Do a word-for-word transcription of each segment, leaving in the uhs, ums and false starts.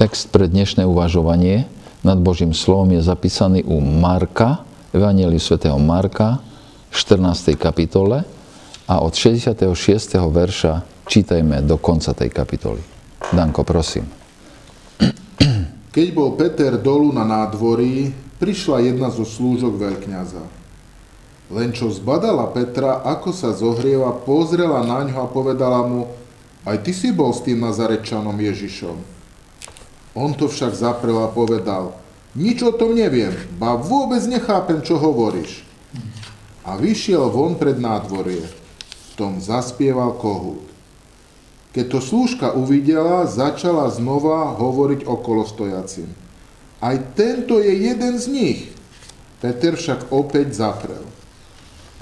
Text pre dnešné uvažovanie nad Božím slovom je zapísaný u Marka, Evanjeliu svätého Marka, štrnástej kapitole a od šesťdesiateho šiesteho verša čítajme do konca tej kapitoly. Danko, prosím. Keď bol Peter dolu na nádvorí, prišla jedna zo slúžok veľkňaza. Len čo zbadala Petra, ako sa zohrieva, pozrela na ňo a povedala mu: "Aj ty si bol s tým Nazarečanom Ježišom." On to však zaprel a povedal: "Nič o tom neviem, ba vôbec nechápem, čo hovoríš." A vyšiel von pred nádvorie. V tom zaspieval kohút. Keď to slúžka uvidela, začala znova hovoriť okolo stojacim: "Aj tento je jeden z nich." Peter však opäť zaprel.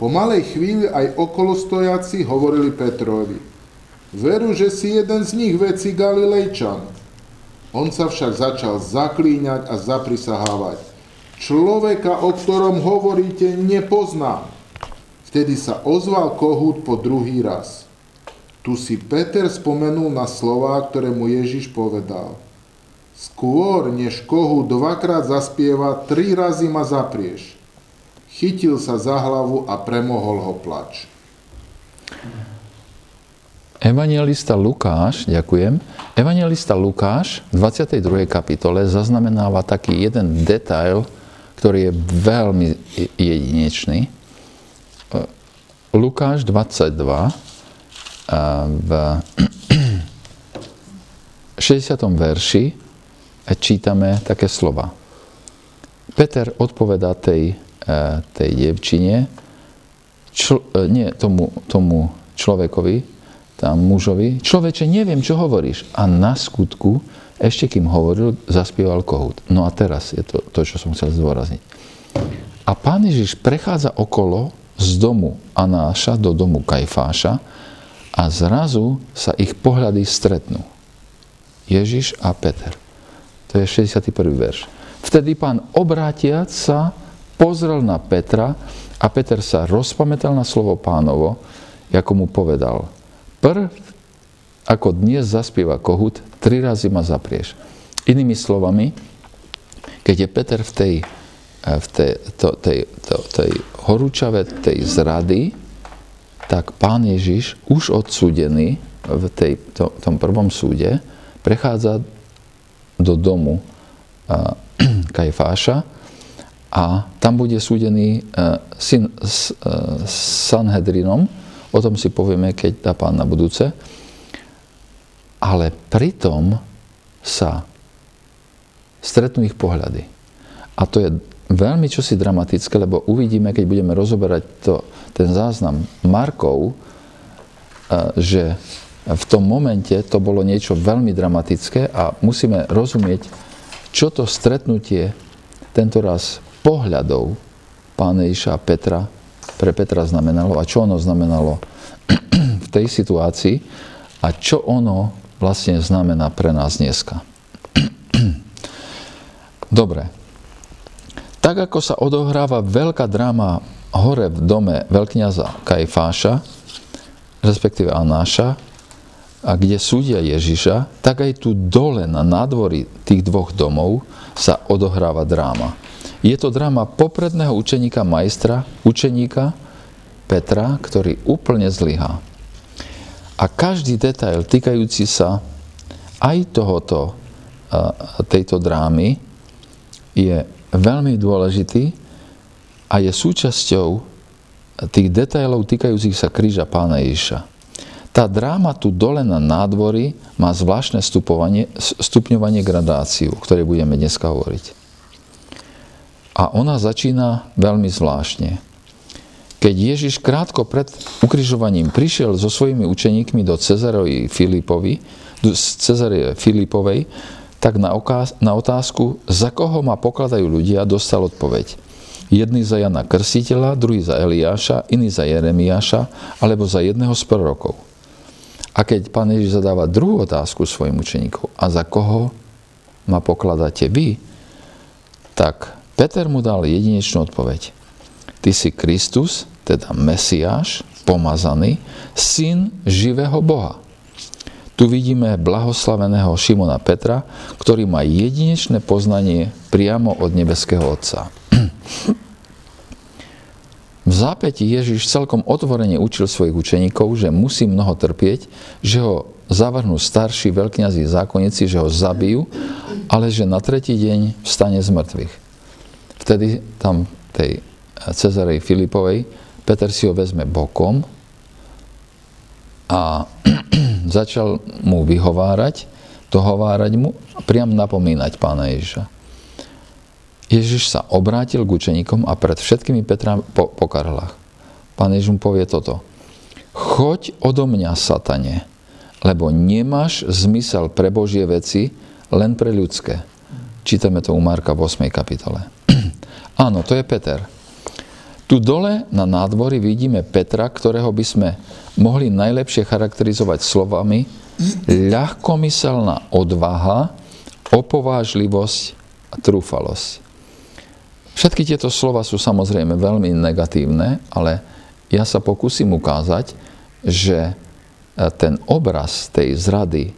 Po malej chvíli aj okolo stojaci hovorili Petrovi: "Veru, že si jeden z nich, veci Galilejčan." On sa však začal zaklíňať a zaprisahávať: "Človeka, o ktorom hovoríte, nepoznám." Vtedy sa ozval kohút po druhý raz. Tu si Peter spomenul na slová, ktoré mu Ježiš povedal: "Skôr, než kohút dvakrát zaspieva, tri razy ma zaprieš." Chytil sa za hlavu a premohol ho plač. Evanjelista Lukáš, ďakujem, Evanjelista Lukáš v dvadsiatej druhej kapitole zaznamenáva taký jeden detail, ktorý je veľmi jedinečný. Lukáš dvadsaťdva v šesťdesiatom verši čítame také slova. Peter odpovedá tej, tej dievčine, čl, nie tomu, tomu človekovi, tam mužovi: "Človeče, neviem, čo hovoríš." A na skutku, ešte kým hovoril, zaspieval kohút. No a teraz je to, to čo som chcel zdôrazniť. A Pán Ježiš prechádza okolo z domu Anáša do domu Kajfáša a zrazu sa ich pohľady stretnú. Ježiš a Peter. To je šesťdesiaty prvý verš. Vtedy Pán obrátiac sa pozrel na Petra a Peter sa rozpamätal na slovo Pánovo, ako mu povedal: "Prv, ako dnes zaspieva kohút, tri razy ma zaprieš." Inými slovami, keď je Peter v tej, v tej, to, tej, to, tej horúčave tej zrady, tak Pán Ježiš, už odsúdený v tej, to, tom prvom súde, prechádza do domu a, Kajfáša a tam bude súdený a, syn s a, Sanhedrinom. O tom si povieme, keď dá Pán na budúce. Ale pritom sa stretnú ich pohľady. A to je veľmi čosi dramatické, lebo uvidíme, keď budeme rozoberať to, ten záznam Markov, že v tom momente to bolo niečo veľmi dramatické a musíme rozumieť, čo to stretnutie tento raz pohľadov Pána Ježiša a Petra pre Petra znamenalo a čo ono znamenalo v tej situácii a čo ono vlastne znamená pre nás dneska. Dobre. Tak ako sa odohráva veľká dráma hore v dome veľkňaza Kajfáša, respektíve Anáša, a kde súdia Ježiša, tak aj tu dole na nádvorí tých dvoch domov sa odohráva dráma. Je to dráma popredného učeníka majstra, učeníka Petra, ktorý úplne zlyhá. A každý detail týkajúci sa aj tohoto, tejto drámy je veľmi dôležitý a je súčasťou tých detailov týkajúcich sa kríža Pána Ježiša. Tá dráma tu dole na nádvorí má zvláštne stupňovanie gradáciu, o ktorej budeme dneska hovoriť. A ona začína veľmi zvláštne. Keď Ježiš krátko pred ukrižovaním prišiel so svojimi učeníkmi do Cezárie Filipovi, z Cezárie Filipovej, tak na, okáz, na otázku, za koho ma pokladajú ľudia, dostal odpoveď. Jedný za Jána Krstiteľa, druhý za Eliáša, iný za Jeremiáša, alebo za jedného z prorokov. A keď Pán Ježiš zadáva druhú otázku svojim učeníkom, a za koho ma pokladáte vy, tak Peter mu dal jedinečnú odpoveď: "Ty si Kristus, teda Mesiáš, pomazaný, syn živého Boha." Tu vidíme blahoslaveného Šimona Petra, ktorý má jedinečné poznanie priamo od nebeského Otca. V zápäti Ježiš celkom otvorene učil svojich učeníkov, že musí mnoho trpieť, že ho zavrhnú starší veľkňazi zákonníci, že ho zabijú, ale že na tretí deň vstane z mŕtvych. Vtedy tam tej Cezárii Filipovej Peter si ho vezme bokom a začal mu vyhovárať, dohovárať mu a priam napomínať pána Ježiša. Ježiš sa obrátil k učeníkom a pred všetkými Petra po, po karhlách. Pán Ježiš mu povie toto. Choď odo mňa, satane, lebo nemáš zmysel pre Božie veci, len pre ľudské. Čítame to u Marka v ôsmej kapitole. Áno, to je Peter. Tu dole na nádvorí vidíme Petra, ktorého by sme mohli najlepšie charakterizovať slovami ľahkomyselná odvaha, opovážlivosť a trúfalosť. Všetky tieto slova sú samozrejme veľmi negatívne, ale ja sa pokúsim ukázať, že ten obraz tej zrady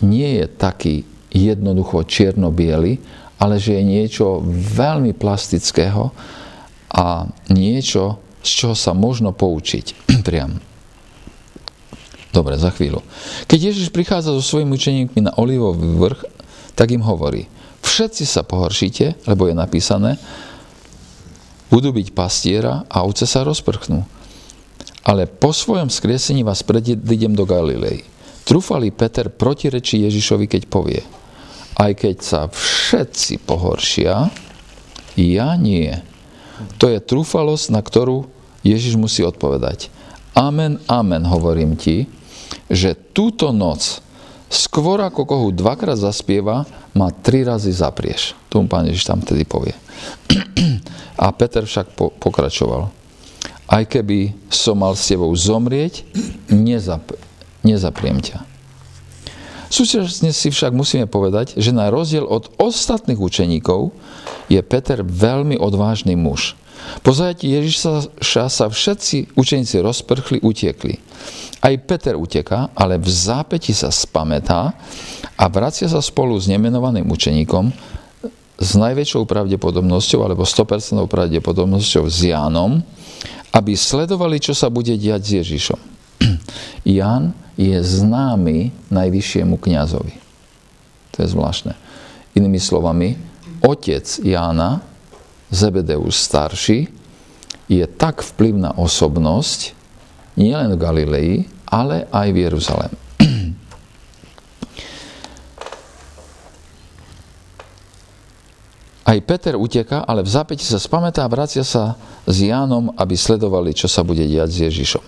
nie je taký jednoducho čierno-biely, ale že je niečo veľmi plastického a niečo, z čoho sa možno poučiť priam. Dobre, za chvíľu. Keď Ježiš prichádza so svojimi učeníkmi na Olivový vrch, tak im hovorí: všetci sa pohoršíte, lebo je napísané, budú byť pastiera a ovce sa rozprchnú. Ale po svojom skriesení vás predidem do Galilei. Trúfalý Peter protirečí Ježišovi, keď povie: aj keď sa všetci pohoršia, ja nie. To je trúfalosť, na ktorú Ježiš musí odpovedať. Amen, amen, hovorím ti, že túto noc skôr ako Kohut dvakrát zaspieva, ma tri razy zaprieš. Tomu pán Ježiš tam vtedy povie. A Peter však po- pokračoval. Aj keby som mal s tebou zomrieť, nezap- nezapriem ťa. Súčasne si však musíme povedať, že na rozdiel od ostatných učeníkov je Peter veľmi odvážny muž. Po zajatí Ježiša sa všetci učeníci rozprchli, utiekli. Aj Peter uteká, ale v zápäti sa spamätá a vracia sa spolu s nemenovaným učeníkom s najväčšou pravdepodobnosťou alebo sto percent pravdepodobnosťou s Jánom, aby sledovali, čo sa bude diať s Ježišom. Ján je známy najvyššiemu kňazovi. To je zvláštne. Inými slovami, otec Jána, Zebedeus starší, je tak vplyvná osobnosť, nielen v Galilei, ale aj v Jeruzalém. Aj Peter uteká, ale v zápäti sa spamätá a vracia sa s Jánom, aby sledovali, čo sa bude diať s Ježišom.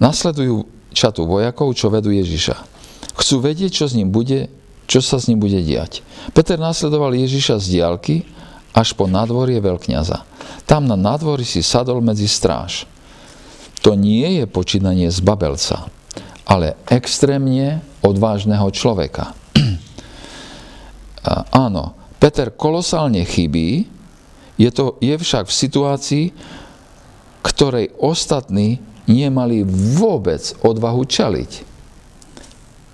Nasledujú čatu vojakov, čo vedú Ježiša. Chcú vedieť, čo s ním bude, čo sa s ním bude diať. Peter nasledoval Ježiša z diaľky až po nádvorie veľkňaza. Tam na nádvori si sadol medzi stráž. To nie je počínanie z babelca, ale extrémne odvážneho človeka. Áno, Peter kolosálne chybí, je, to, je však v situácii, ktorej ostatní nemali vôbec odvahu čeliť.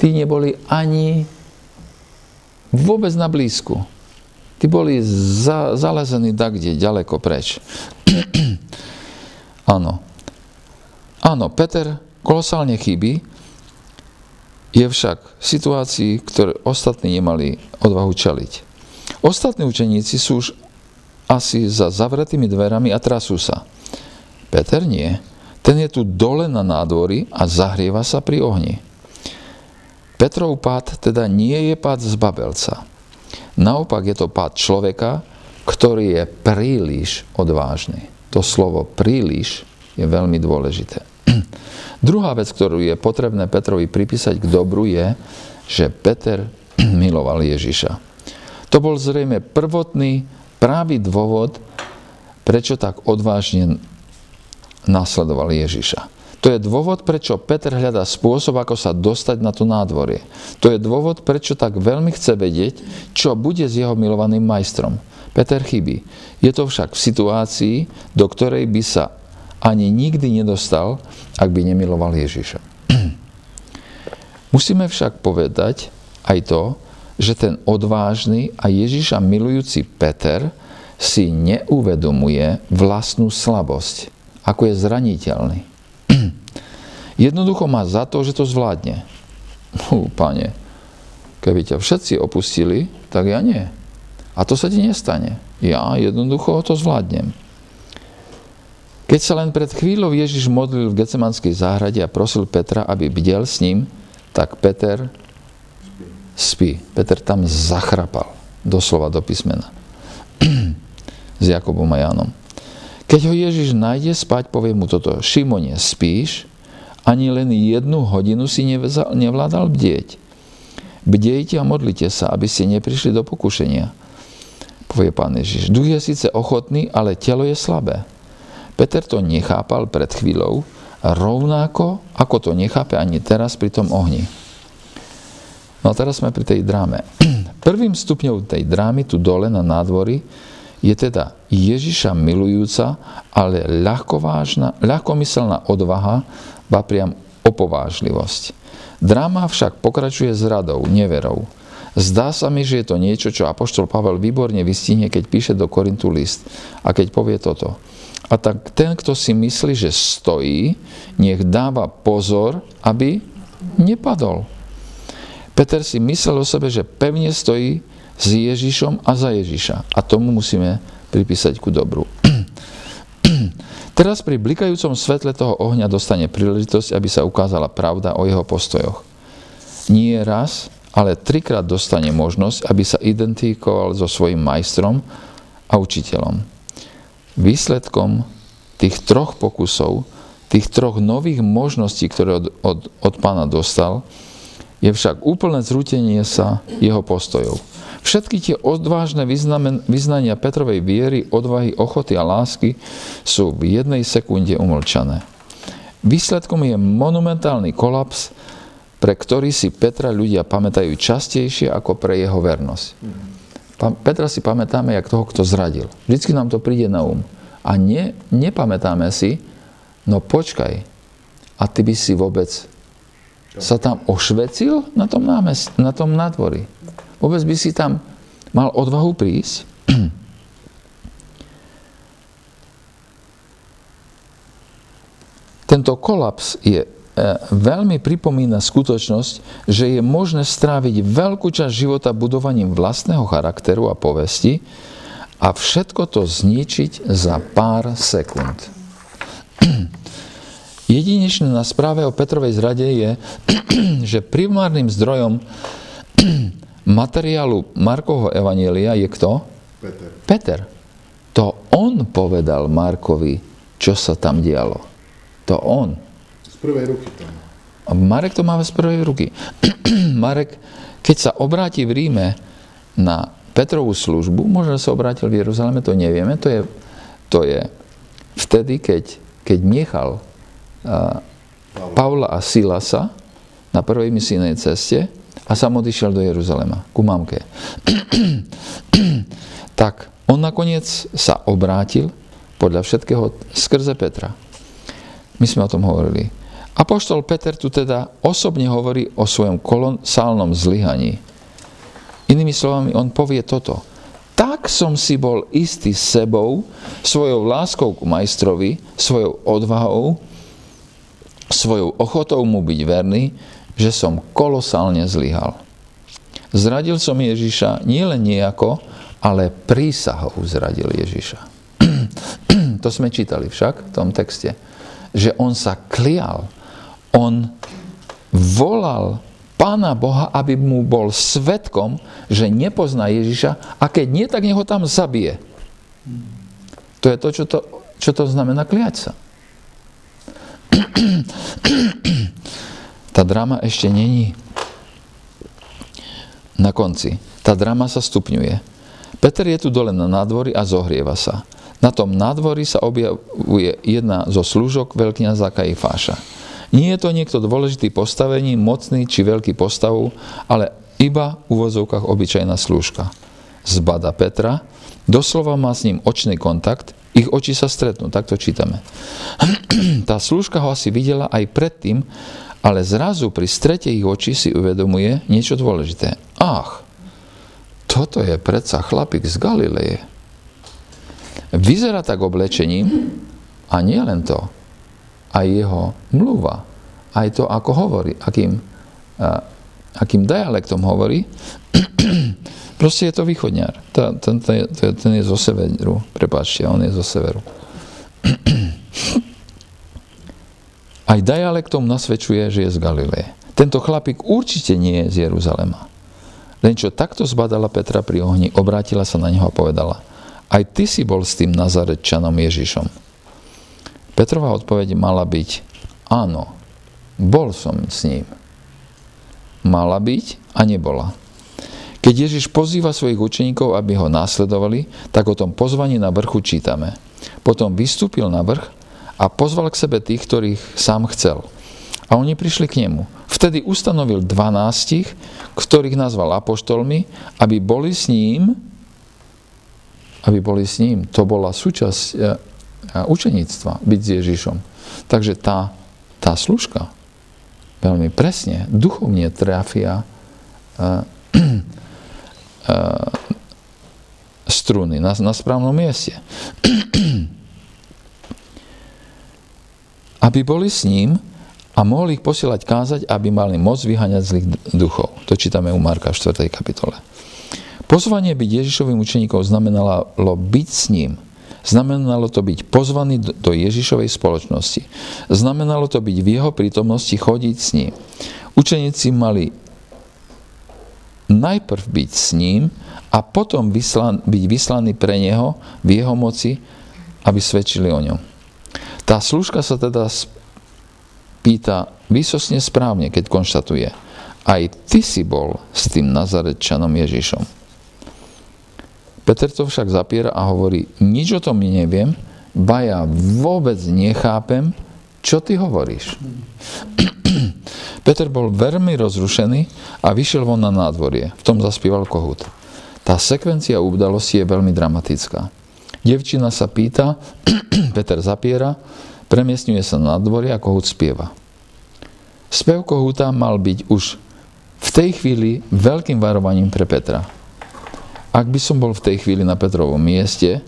Tí neboli ani vôbec na blízku. Tí boli za, zalezení dakde, ďaleko preč. Áno. Áno, Peter kolosálne chybí, je však v situácii, ktoré ostatní nemali odvahu čeliť. Ostatní učeníci sú už asi za zavretými dverami a trasú sa. Peter nie. Ten je tu dole na nádvorí a zahrieva sa pri ohni. Petrov pád teda nie je pád z babelca. Naopak je to pád človeka, ktorý je príliš odvážny. To slovo príliš je veľmi dôležité. Druhá vec, ktorú je potrebné Petrovi pripísať k dobru, je, že Peter miloval Ježiša. To bol zrejme prvotný právý dôvod, prečo tak odvážne nasledoval Ježiša. To je dôvod, prečo Peter hľadá spôsob, ako sa dostať na to nádvorie. To je dôvod, prečo tak veľmi chce vedieť, čo bude s jeho milovaným majstrom. Peter chybí. Je to však v situácii, do ktorej by sa ani nikdy nedostal, ak by nemiloval Ježiša. Musíme však povedať aj to, že ten odvážny a Ježiša milujúci Peter si neuvedomuje vlastnú slabosť, ako je zraniteľný. Jednoducho má za to, že to zvládne. Ú, Pane, keby ťa všetci opustili, tak ja nie. A to sa ti nestane. Ja jednoducho to zvládnem. Keď sa len pred chvíľou Ježiš modlil v Getsemanskej záhrade a prosil Petra, aby bdel s ním, tak Peter spí. Peter tam zachrapal. Doslova do písmena. S Jakubom a Jánom. Keď ho Ježiš nájde spať, povie mu toto. Šimone, spíš? Ani len jednu hodinu si nevládal bdieť. Bdejte a modlite sa, aby ste neprišli do pokušenia. Povie Pán Ježiš. Duch je síce ochotný, ale telo je slabé. Peter to nechápal pred chvíľou, rovnako ako to nechápe ani teraz pri tom ohni. No a teraz sme pri tej dráme. Prvým stupňom tej drámy tu dole na nádvorí je teda Ježiša milujúca, ale ľahkovážna, ľahkomyselná odvaha, ba priam opovážlivosť. Dráma však pokračuje zradou, neverou. Zdá sa mi, že je to niečo, čo apoštol Pavel výborne vystihne, keď píše do Korintu list a keď povie toto. A tak ten, kto si myslí, že stojí, nech dáva pozor, aby nepadol. Peter si myslel o sebe, že pevne stojí s Ježišom a za Ježiša. A tomu musíme pripísať ku dobru. Teraz pri blikajúcom svetle toho ohňa dostane príležitosť, aby sa ukázala pravda o jeho postojoch. Nie raz, ale trikrát dostane možnosť, aby sa identifikoval so svojím majstrom a učiteľom. Výsledkom tých troch pokusov, tých troch nových možností, ktoré od, od, od Pána dostal, je však úplné zrútenie sa jeho postojov. Všetky tie odvážne vyznamen, vyznania Petrovej viery, odvahy, ochoty a lásky sú v jednej sekunde umlčané. Výsledkom je monumentálny kolaps, pre ktorý si Petra ľudia pamätajú častejšie ako pre jeho vernosť. Petra si pamätáme, jak toho, kto zradil. Vždycky nám to príde na um. A ne, nepamätáme si, no počkaj, a ty by si vôbec Čo? sa tam ošvecil na tom, námes, na tom nádvori. Vôbec by si tam mal odvahu prísť. Tento kolaps je veľmi pripomína skutočnosť, že je možné stráviť veľkú časť života budovaním vlastného charakteru a povesti a všetko to zničiť za pár sekúnd. Jedinečné na správe o Petrovej zrade je, že primárnym zdrojom materiálu Markovho evanjelia je kto? Peter. Peter. To on povedal Markovi, čo sa tam dialo. To on. Prvej ruky tam. A Marek to máme z prvej ruky. Marek, keď sa obráti v Ríme na Petrovú službu, možno sa obrátil v Jeruzaleme, to nevieme, to je, to je vtedy, keď, keď nechal uh, Pavla a Silasa na prvej misijnej ceste a sám odišiel do Jeruzalema, ku mamke. Tak on nakoniec sa obrátil podľa všetkého skrze Petra. My sme o tom hovorili. Apoštol Peter tu teda osobne hovorí o svojom kolosálnom zlyhaní. Inými slovami, on povie toto. Tak som si bol istý sebou, svojou láskou k majstrovi, svojou odvahou, svojou ochotou mu byť verný, že som kolosálne zlyhal. Zradil som Ježiša nielen nejako, ale prísahou zradil Ježiša. To sme čítali však v tom texte. Že on sa klial. On volal Pána Boha, aby mu bol svedkom, že nepozná Ježiša a keď nie, tak neho tam zabije. To je to, čo to, čo to znamená kliať sa. Tá drama ešte není na konci. Tá drama sa stupňuje. Peter je tu dole na nádvori a zohrieva sa. Na tom nádvorí sa objavuje jedna zo služok veľkňaza Kajfáša. Nie je to niekto dôležitý postavením, mocný či veľký postavou, ale iba v uvozovkách obyčajná služka. Zbada Petra, doslova má s ním očný kontakt, ich oči sa stretnú, tak to čítame. Tá služka ho asi videla aj predtým, a Ale zrazu pri strete ich očí si uvedomuje niečo dôležité. Ach, toto je predsa chlapík z Galileje. Vyzerá tak oblečením a nie len to. Aj jeho mluva, aj to, ako hovorí, akým, akým dialektom hovorí. Proste je to východňar. Ten, ten, ten, ten je zo severu. Prepáčte, on je zo severu. Aj dialektom nasvedčuje, že je z Galileje. Tento chlapík určite nie je z Jeruzalema. Len čo takto zbadala Petra pri ohni, obrátila sa na neho a povedala: Aj ty si bol s tým Nazaretčanom Ježišom. Petrova odpoveď mala byť: Áno, bol som s ním. Mala byť a nebola. Keď Ježiš pozýva svojich učeníkov, aby ho následovali, tak o tom pozvaní na vrchu čítame. Potom vystúpil na vrch a pozval k sebe tých, ktorých sám chcel. A oni prišli k nemu. Vtedy ustanovil dvanástich, ktorých nazval apoštolmi, aby boli s ním, aby boli s ním. To bola súčasť e, učeníctva, byť s Ježišom. Takže tá, tá služka veľmi presne, duchovne trafia e, e, struny na, na správnom mieste. Aby boli s ním a mohli ich posielať kázať, aby mali moc vyháňať zlých duchov. To čítame u Marka v štvrtej kapitole. Pozvanie byť Ježišovým učeníkom znamenalo byť s ním. Znamenalo to byť pozvaný do Ježišovej spoločnosti. Znamenalo to byť v jeho prítomnosti, chodiť s ním. Učeníci mali najprv byť s ním a potom vyslan, byť vyslaní pre neho v jeho moci, aby svedčili o ňom. Tá služka sa teda pýta výsostne správne, keď konštatuje: Aj ty si bol s tým Nazaretčanom Ježišom. Peter to však zapiera a hovorí: Nič o tom neviem, ba ja vôbec nechápem, čo ty hovoríš. Peter bol veľmi rozrušený a vyšiel von na nádvorie. V tom zaspieval Kohut. Tá sekvencia udalostí je veľmi dramatická. Dievčina sa pýta, Peter zapiera, premiestňuje sa na dvore a kohút spieva. Spev kohúta mal byť už v tej chvíli veľkým varovaním pre Petra. Ak by som bol v tej chvíli na Petrovom mieste,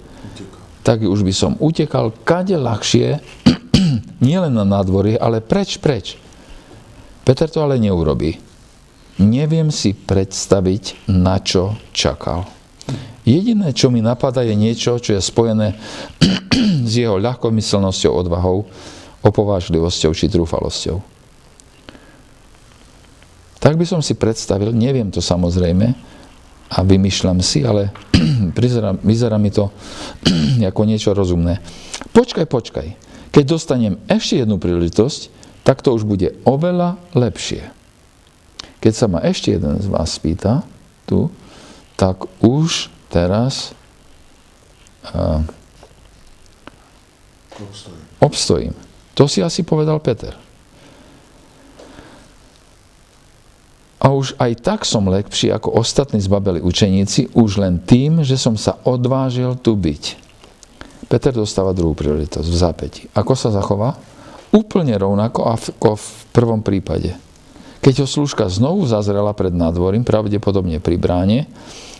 tak už by som utekal kade ľahšie, nielen na nádvorie, ale preč, preč. Peter to ale neurobí. Neviem si predstaviť, na čo čakal. Jediné, čo mi napadá, je niečo, čo je spojené s jeho ľahkomyselnosťou, odvahou, opovážlivosťou či trúfalosťou. Tak by som si predstavil, neviem to samozrejme a vymýšľam si, ale vyzerá, vyzerá mi to ako niečo rozumné. Počkaj, počkaj, keď dostanem ešte jednu príležitosť, tak to už bude oveľa lepšie. Keď sa ma ešte jeden z vás pýta tu, tak už teraz uh, obstojím. obstojím. To si asi povedal Peter. A už aj tak som lepší ako ostatní zbabeli učeníci, už len tým, že som sa odvážil tu byť. Peter dostáva druhú príležitosť v zápäti. Ako sa zachová? Úplne rovnako ako v prvom prípade. Keď ho služka znovu zazrela pred nádvorím, pravdepodobne pri bráne,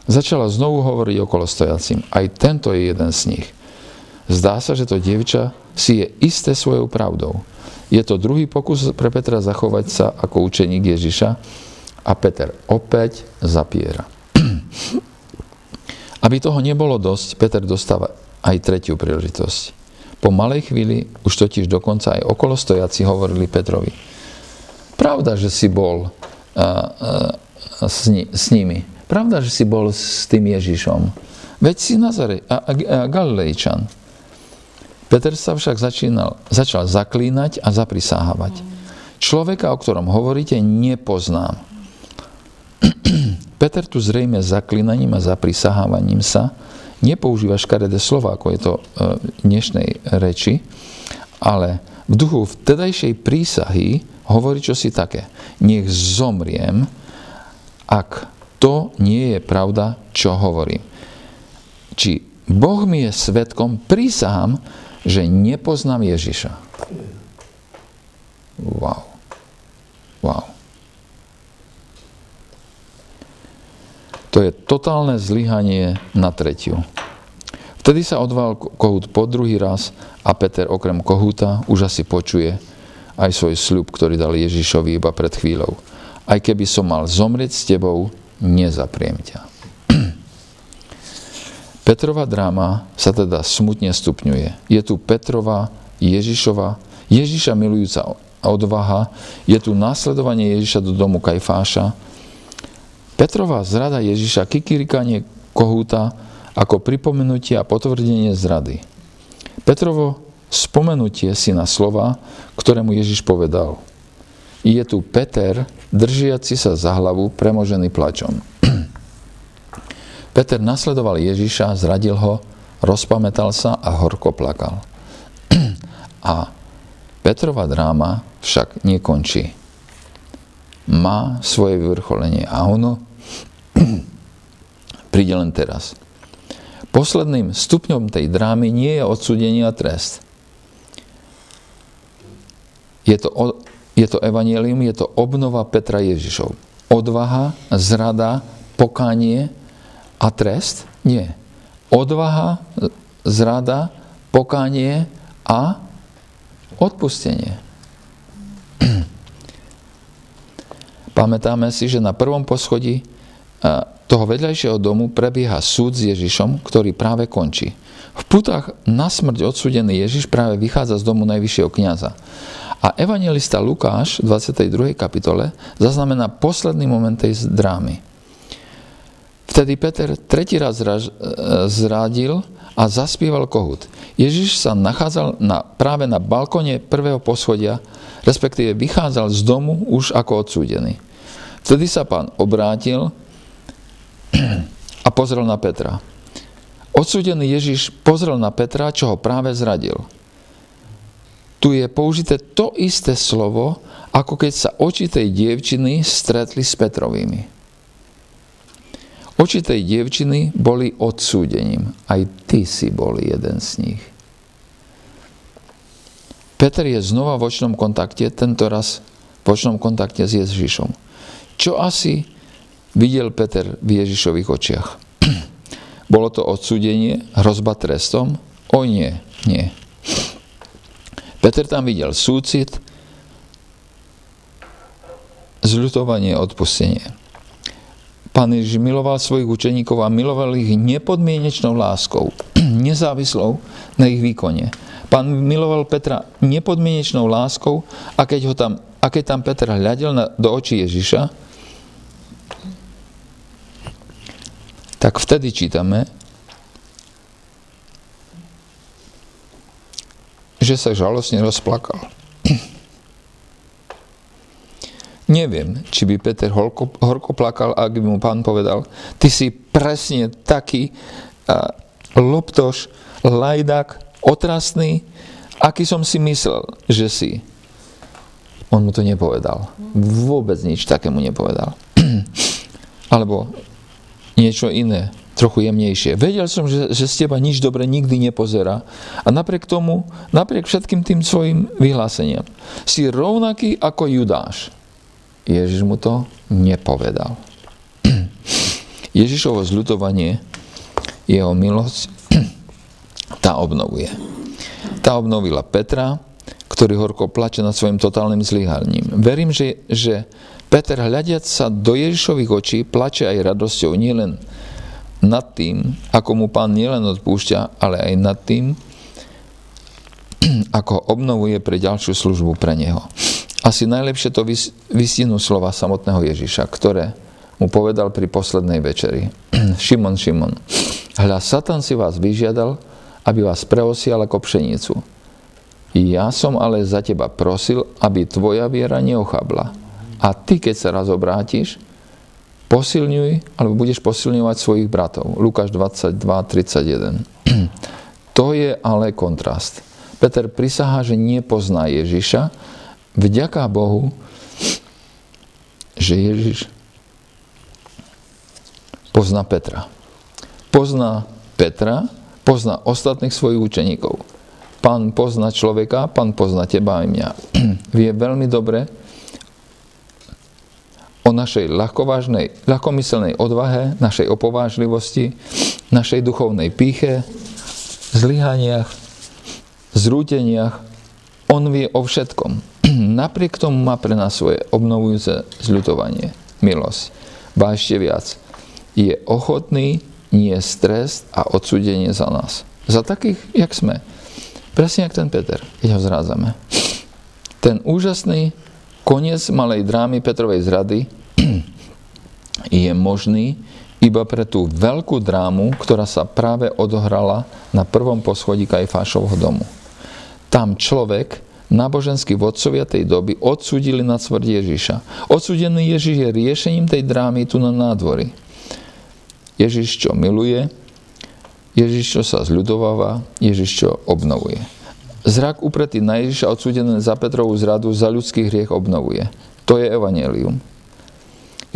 začala znovu hovoriť okolo stojacím. Aj tento je jeden z nich. Zdá sa, že to dievča si je isté svojou pravdou. Je to druhý pokus pre Petra zachovať sa ako učeník Ježiša a Peter opäť zapiera. Aby toho nebolo dosť, Peter dostáva aj tretiu príležitosť. Po malej chvíli už totiž dokonca aj okolo stojaci hovorili Petrovi: Pravda, že si bol uh, uh, s, ni- s nimi. Pravda, že si bol s tým Ježišom. Veď si Nazare- a, a, a Galilejčan. Peter sa však začínal, začal zaklínať a zaprisáhavať. Človeka, o ktorom hovoríte, nepoznám. Peter tu zrejme zaklínaním a zaprisáhávaním sa nepoužíva škaredé slova, ako je to v uh, dnešnej reči, ale v duchu vtedajšej prísahy hovorí čosi také: Nech zomriem, ak to nie je pravda, čo hovorím. Či Boh mi je svedkom, prísahám, že nepoznám Ježiša. Wow. To je totálne zlyhanie na tretiu. Vtedy sa odvolal Kohut po druhý raz a Peter okrem Kohuta už asi počuje aj svoj sľub, ktorý dal Ježišovi iba pred chvíľou. Aj keby som mal zomrieť s tebou, nezapriem ťa. Petrova dráma sa teda smutne stupňuje. Je tu Petrova, Ježišova, Ježiša milujúca odvaha, je tu nasledovanie Ježiša do domu Kajfáša, Petrova zrada Ježiša, kikirikanie Kohúta ako pripomenutie a potvrdenie zrady. Petrovo spomenutie si na slova, ktorému Ježiš povedal. Je tu Peter, držiaci sa za hlavu, premožený plačom. Peter nasledoval Ježiša, zradil ho, rozpamätal sa a horko plakal. A Petrova dráma však nekončí. Má svoje vyvrcholenie a ono príde len teraz. Posledným stupňom tej drámy nie je odsúdenie a trest. Je to, je to evanjelium, je to obnova Petra Ježišov. Odvaha, zrada, pokánie a trest? Nie. Odvaha, zrada, pokánie a odpustenie. Pamätáme si, že na prvom poschodí toho vedľajšieho domu prebieha súd s Ježišom, ktorý práve končí. V putách na smrť odsúdený Ježiš práve vychádza z domu najvyššieho kňaza. A evanjelista Lukáš v dvadsiatej druhej kapitole zaznamená posledný moment tej drámy. Vtedy Peter tretí raz zradil a zaspieval Kohut. Ježiš sa nachádzal na, práve na balkóne prvého poschodia, respektíve vychádzal z domu už ako odsúdený. Vtedy sa pán obrátil a pozrel na Petra. Odsúdený Ježiš pozrel na Petra, čo ho práve zradil. Tu je použité to isté slovo, ako keď sa oči tej dievčiny stretli s Petrovými. Oči tej dievčiny boli odsúdením. Aj ty si bol jeden z nich. Peter je znova v očnom kontakte, tento raz v očnom kontakte s Ježišom. Čo asi videl Peter v Ježišových očiach? Bolo to odsúdenie, hrozba trestom? O nie, nie. Peter tam videl súcit, zľutovanie, odpustenie. Pán Ježiš miloval svojich učeníkov a miloval ich nepodmienečnou láskou, nezávislou na ich výkone. Pán miloval Petra nepodmienečnou láskou a keď, ho tam, a keď tam Peter hľadel na, do očí Ježiša, tak vtedy čítame, že sa žalostne rozplakal. Neviem, či by Peter horko, horko plakal, ak by mu pán povedal, ty si presne taký a, loptoš, lajdak, otrasný, aký som si myslel, že si. On mu to nepovedal. Vôbec nič takému nepovedal. Alebo niečo iné, trochu jemnejšie. Vedel som, že, že z teba nič dobre nikdy nepozerá. A napriek tomu, napriek všetkým tým svojim vyhláseniam, si rovnaký ako Judáš. Ježiš mu to nepovedal. Ježišovo zľutovanie, jeho milosť, tá obnovuje. Tá obnovila Petra, ktorý horko plače nad svojim totálnym zlyhaním. Verím, že, že Peter, hľadiac sa do Ježišových očí, plače aj radosťou nielen nad tým, ako mu pán nielen odpúšťa, ale aj nad tým, ako obnovuje pre ďalšiu službu pre neho. Asi najlepšie to vystihnú slova samotného Ježiša, ktoré mu povedal pri poslednej večeri. Šimon, Šimon, hľa, Satan si vás vyžiadal, aby vás preosial ako pšenicu. Ja som ale za teba prosil, aby tvoja viera neochabla. A ty, keď sa raz obrátiš, posilňuj, alebo budeš posilňovať svojich bratov. Lukáš dvadsaťdva tridsaťjeden. To je ale kontrast. Peter prisahá, že nepozná Ježiša. Vďaka Bohu, že Ježiš pozná Petra. Pozná Petra, pozná ostatných svojich učeníkov. Pán pozná človeka, Pán pozná teba aj mňa. Vie veľmi dobre o našej ľahkovážnej, ľahkomyselnej odvahe, našej opovážlivosti, našej duchovnej pýche, zlyhaniach, zrúteniach. On vie o všetkom. Napriek tomu má pre nás svoje obnovujúce zľutovanie, milosť. Ba ešte viac. Je ochotný niesť trest a odsúdenie za nás. Za takých, jak sme. Presne jak ten Peter, keď ho zrádzame. Ten úžasný koniec malej drámy Petrovej zrady je možný iba pre tú veľkú drámu, ktorá sa práve odohrala na prvom poschodí Kajfášovho domu. Tam človek, náboženskí vodcovia tej doby odsúdili na smrť Ježiša. Odsúdený Ježiš je riešením tej drámy tu na nádvorí. Ježiš, čo miluje, Ježiš, čo sa zľudováva, Ježiš, čo obnovuje. Zrak upretý na Ježiša, odsúdený za Petrovú zradu, za ľudský hriech obnovuje. To je evanjelium.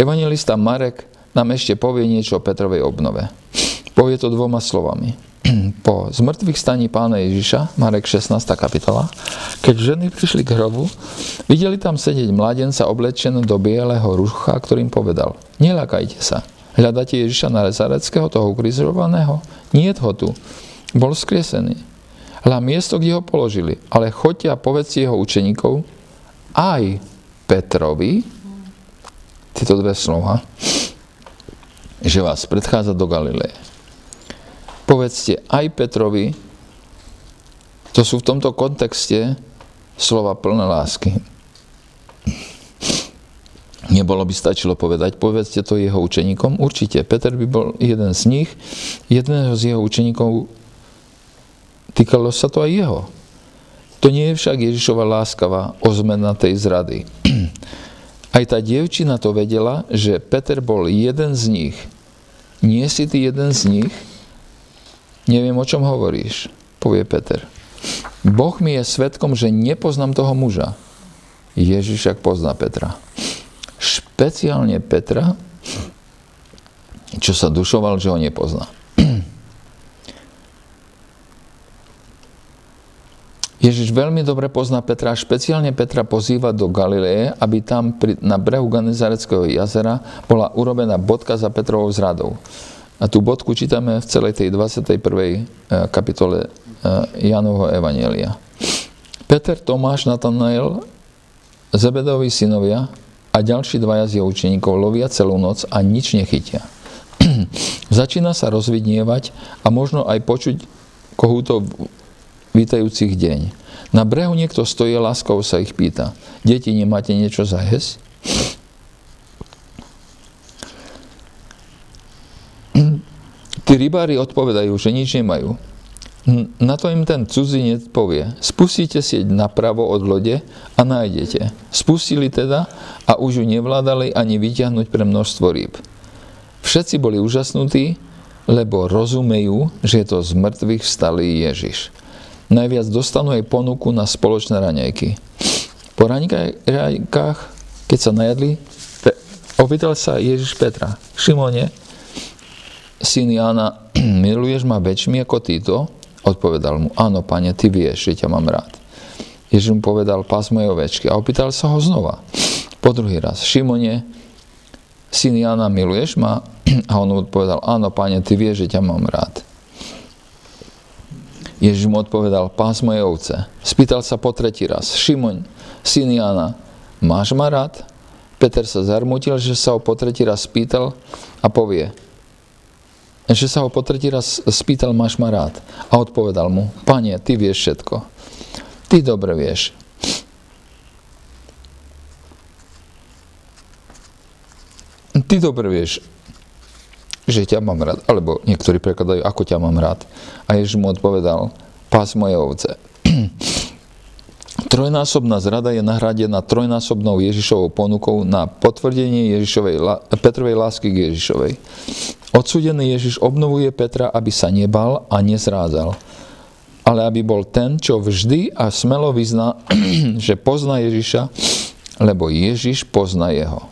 Evanjelista Marek nám ešte povie niečo o Petrovej obnove. Povie to dvoma slovami. Po zmrtvých staní pána Ježiša, Marek šestnásta kapitola, keď ženy prišli k hrobu, videli tam sedieť mladenca oblečený do bieleho rucha, ktorým povedal: "Neľakajte sa. Hľadáte Ježiša Nazaretského, toho ukrižovaného? Niet ho tu. Bol skriesený. Hľa miesto, kde ho položili. Ale choďte a povedzte jeho učeníkov, aj Petrovi," tieto dve slova, "že vás predchádza do Galileje." Povedzte aj Petrovi, to sú v tomto kontexte slova plné lásky. Nebolo by stačilo povedať, povedzte to jeho učeníkom? Určite, Peter by bol jeden z nich, jedného z jeho učeníkov, týkalo sa to aj jeho. To nie je však Ježišova láskavá ozmena tej zrady. Aj tá dievčina to vedela, že Peter bol jeden z nich. Nie si ty jeden z nich? Neviem, o čom hovoríš, povie Peter. Boh mi je svedkom, že nepoznám toho muža. Ježiš však pozná Petra. Špeciálne Petra, čo sa dušoval, že ho nepozná. Ježiš veľmi dobre pozná Petra a špeciálne Petra pozýva do Galileje, aby tam pri, na brehu Genezaretského jazera bola urobená bodka za Petrovou zradou. A tú bodku čítame v celej tej dvadsiatej prvej kapitole Jánovho Evanjelia. Peter, Tomáš, Nathanael, Zebedovi synovia a ďalší dvaja z jeho učeníkov lovia celú noc a nič nechytia. Začína sa rozvidnievať a možno aj počuť kohútov vítajúcich deň. Na brehu niekto stojí, láskou sa ich pýta: "Deti, nemáte niečo za jesť?" Tí rybári odpovedajú, že nič nemajú. Na to im ten cudzinec povie: "Spustite sieť napravo od lode a nájdete." Spustili teda a už ju nevládali ani vyťahnuť pre množstvo rýb. Všetci boli úžasnutí, lebo rozumejú, že je to z mŕtvych vstalý Ježiš. Najviac dostanú aj ponuku na spoločné raňajky. Po raňajkách, keď sa najedli, opýtal sa Ježiš Petra: "Šimone, syn Jána, miluješ ma väčšmi ako títo?" Odpovedal mu: "Áno, pane, ty vieš, že ťa mám rád." Ježiš mu povedal: "Pás moje ovečky." A opýtal sa ho znova. Po druhý raz: "Šimone, syn Jána, miluješ ma?" A on odpovedal: "Áno, pane, ty vieš, že ťa mám rád." Ježiš mu odpovedal: "Pás moje ovce." Spýtal sa po tretí raz: "Šimon, syn Jána, máš ma rád?" Peter sa zarmutil, že sa ho po tretí raz spýtal a povie, že sa ho po tretí raz spýtal: "Máš ma rád?" A odpovedal mu: "Pane, ty vieš všetko. Ty dobre vieš." Ty dobre vieš, že ťa mám rád. Alebo niektorí prekladajú, ako ťa mám rád. A Ježiš mu odpovedal: "Pás moje ovce." Trojnásobná zrada je nahradená trojnásobnou Ježišovou ponukou na potvrdenie Ježišovej, Petrovej lásky k Ježišovej. Odsúdený Ježiš obnovuje Petra, aby sa nebal a nezrádzal, ale aby bol ten, čo vždy a smelo vyzná, že pozná Ježiša, lebo Ježiš pozná jeho.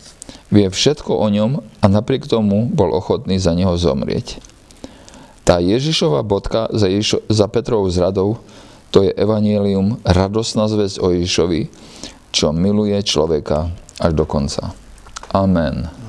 Vie všetko o ňom a napriek tomu bol ochotný za neho zomrieť. Tá Ježišova bodka za, Ježišo, za Petrovou zradou, to je evanjelium, radosná zvesť o Ježišovi, čo miluje človeka až do konca. Amen.